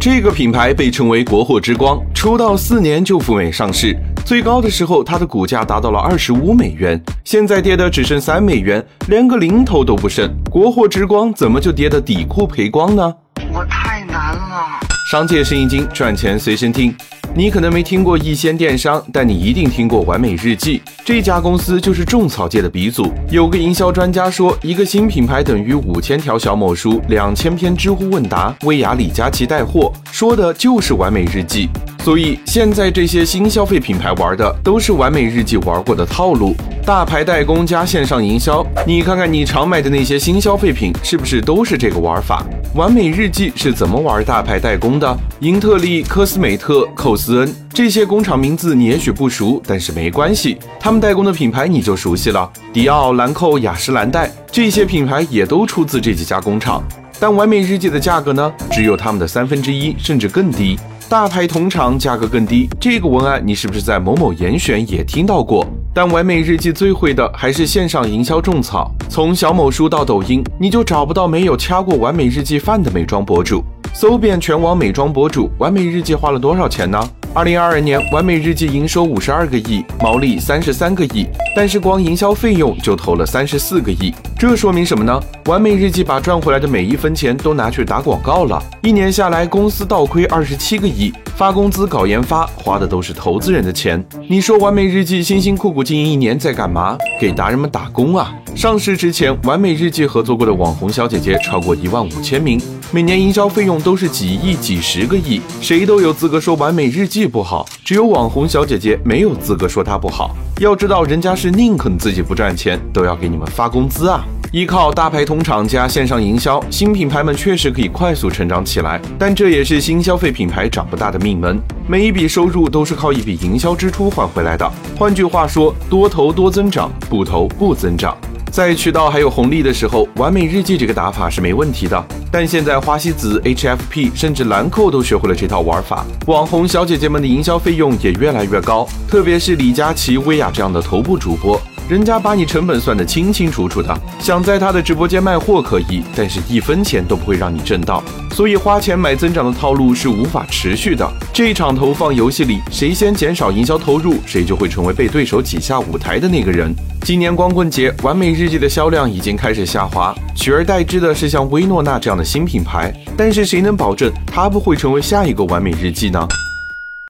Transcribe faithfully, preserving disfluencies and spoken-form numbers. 这个品牌被称为国货之光，出道四年就赴美上市，最高的时候它的股价达到了二十五美元，现在跌的只剩三美元，连个零头都不剩。国货之光怎么就跌得底裤赔光呢？我太难了。商界生意经，赚钱随身听。你可能没听过一仙电商，但你一定听过完美日记。这家公司就是种草界的鼻祖。有个营销专家说，一个新品牌等于五千条小某书、两千篇知乎问答、薇娅李佳琦带货，说的就是完美日记。所以现在这些新消费品牌玩的都是完美日记玩过的套路，大牌代工加线上营销。你看看你常买的那些新消费品，是不是都是这个玩法？完美日记是怎么玩大牌代工的？英特利、科斯美特、寇斯恩这些工厂名字你也许不熟，但是没关系，他们代工的品牌你就熟悉了。迪奥、兰蔻、雅诗兰黛这些品牌也都出自这几家工厂，但完美日记的价格呢，只有他们的三分之一，甚至更低。大牌同厂价格更低，这个文案你是不是在某某严选也听到过？但完美日记最会的还是线上营销种草，从小某书到抖音，你就找不到没有掐过完美日记饭的美妆博主。搜遍全网美妆博主，完美日记花了多少钱呢？二零二二年，完美日记营收五十二个亿，毛利三十三个亿，但是光营销费用就投了三十四个亿。这说明什么呢？完美日记把赚回来的每一分钱都拿去打广告了，一年下来公司倒亏二十七个亿，发工资、搞研发，花的都是投资人的钱。你说完美日记辛辛苦苦经营一年在干嘛？给达人们打工啊！上市之前，完美日记合作过的网红小姐姐超过一万五千名，每年营销费用都是几亿、几十个亿，谁都有资格说完美日记不好，只有网红小姐姐没有资格说她不好。要知道，人家是宁肯自己不赚钱，都要给你们发工资啊！依靠大牌同厂加线上营销，新品牌们确实可以快速成长起来，但这也是新消费品牌长不大的命门。每一笔收入都是靠一笔营销支出换回来的。换句话说，多投多增长，不投不增长。在渠道还有红利的时候，完美日记这个打法是没问题的。但现在花西子、H F P 甚至兰蔻都学会了这套玩法，网红小姐姐们的营销费用也越来越高，特别是李佳琦、薇娅这样的头部主播。人家把你成本算得清清楚楚的，想在他的直播间卖货可以，但是一分钱都不会让你挣到，所以花钱买增长的套路是无法持续的。这场投放游戏里，谁先减少营销投入，谁就会成为被对手挤下舞台的那个人。今年光棍节，完美日记的销量已经开始下滑，取而代之的是像薇诺娜这样的新品牌，但是谁能保证它不会成为下一个完美日记呢？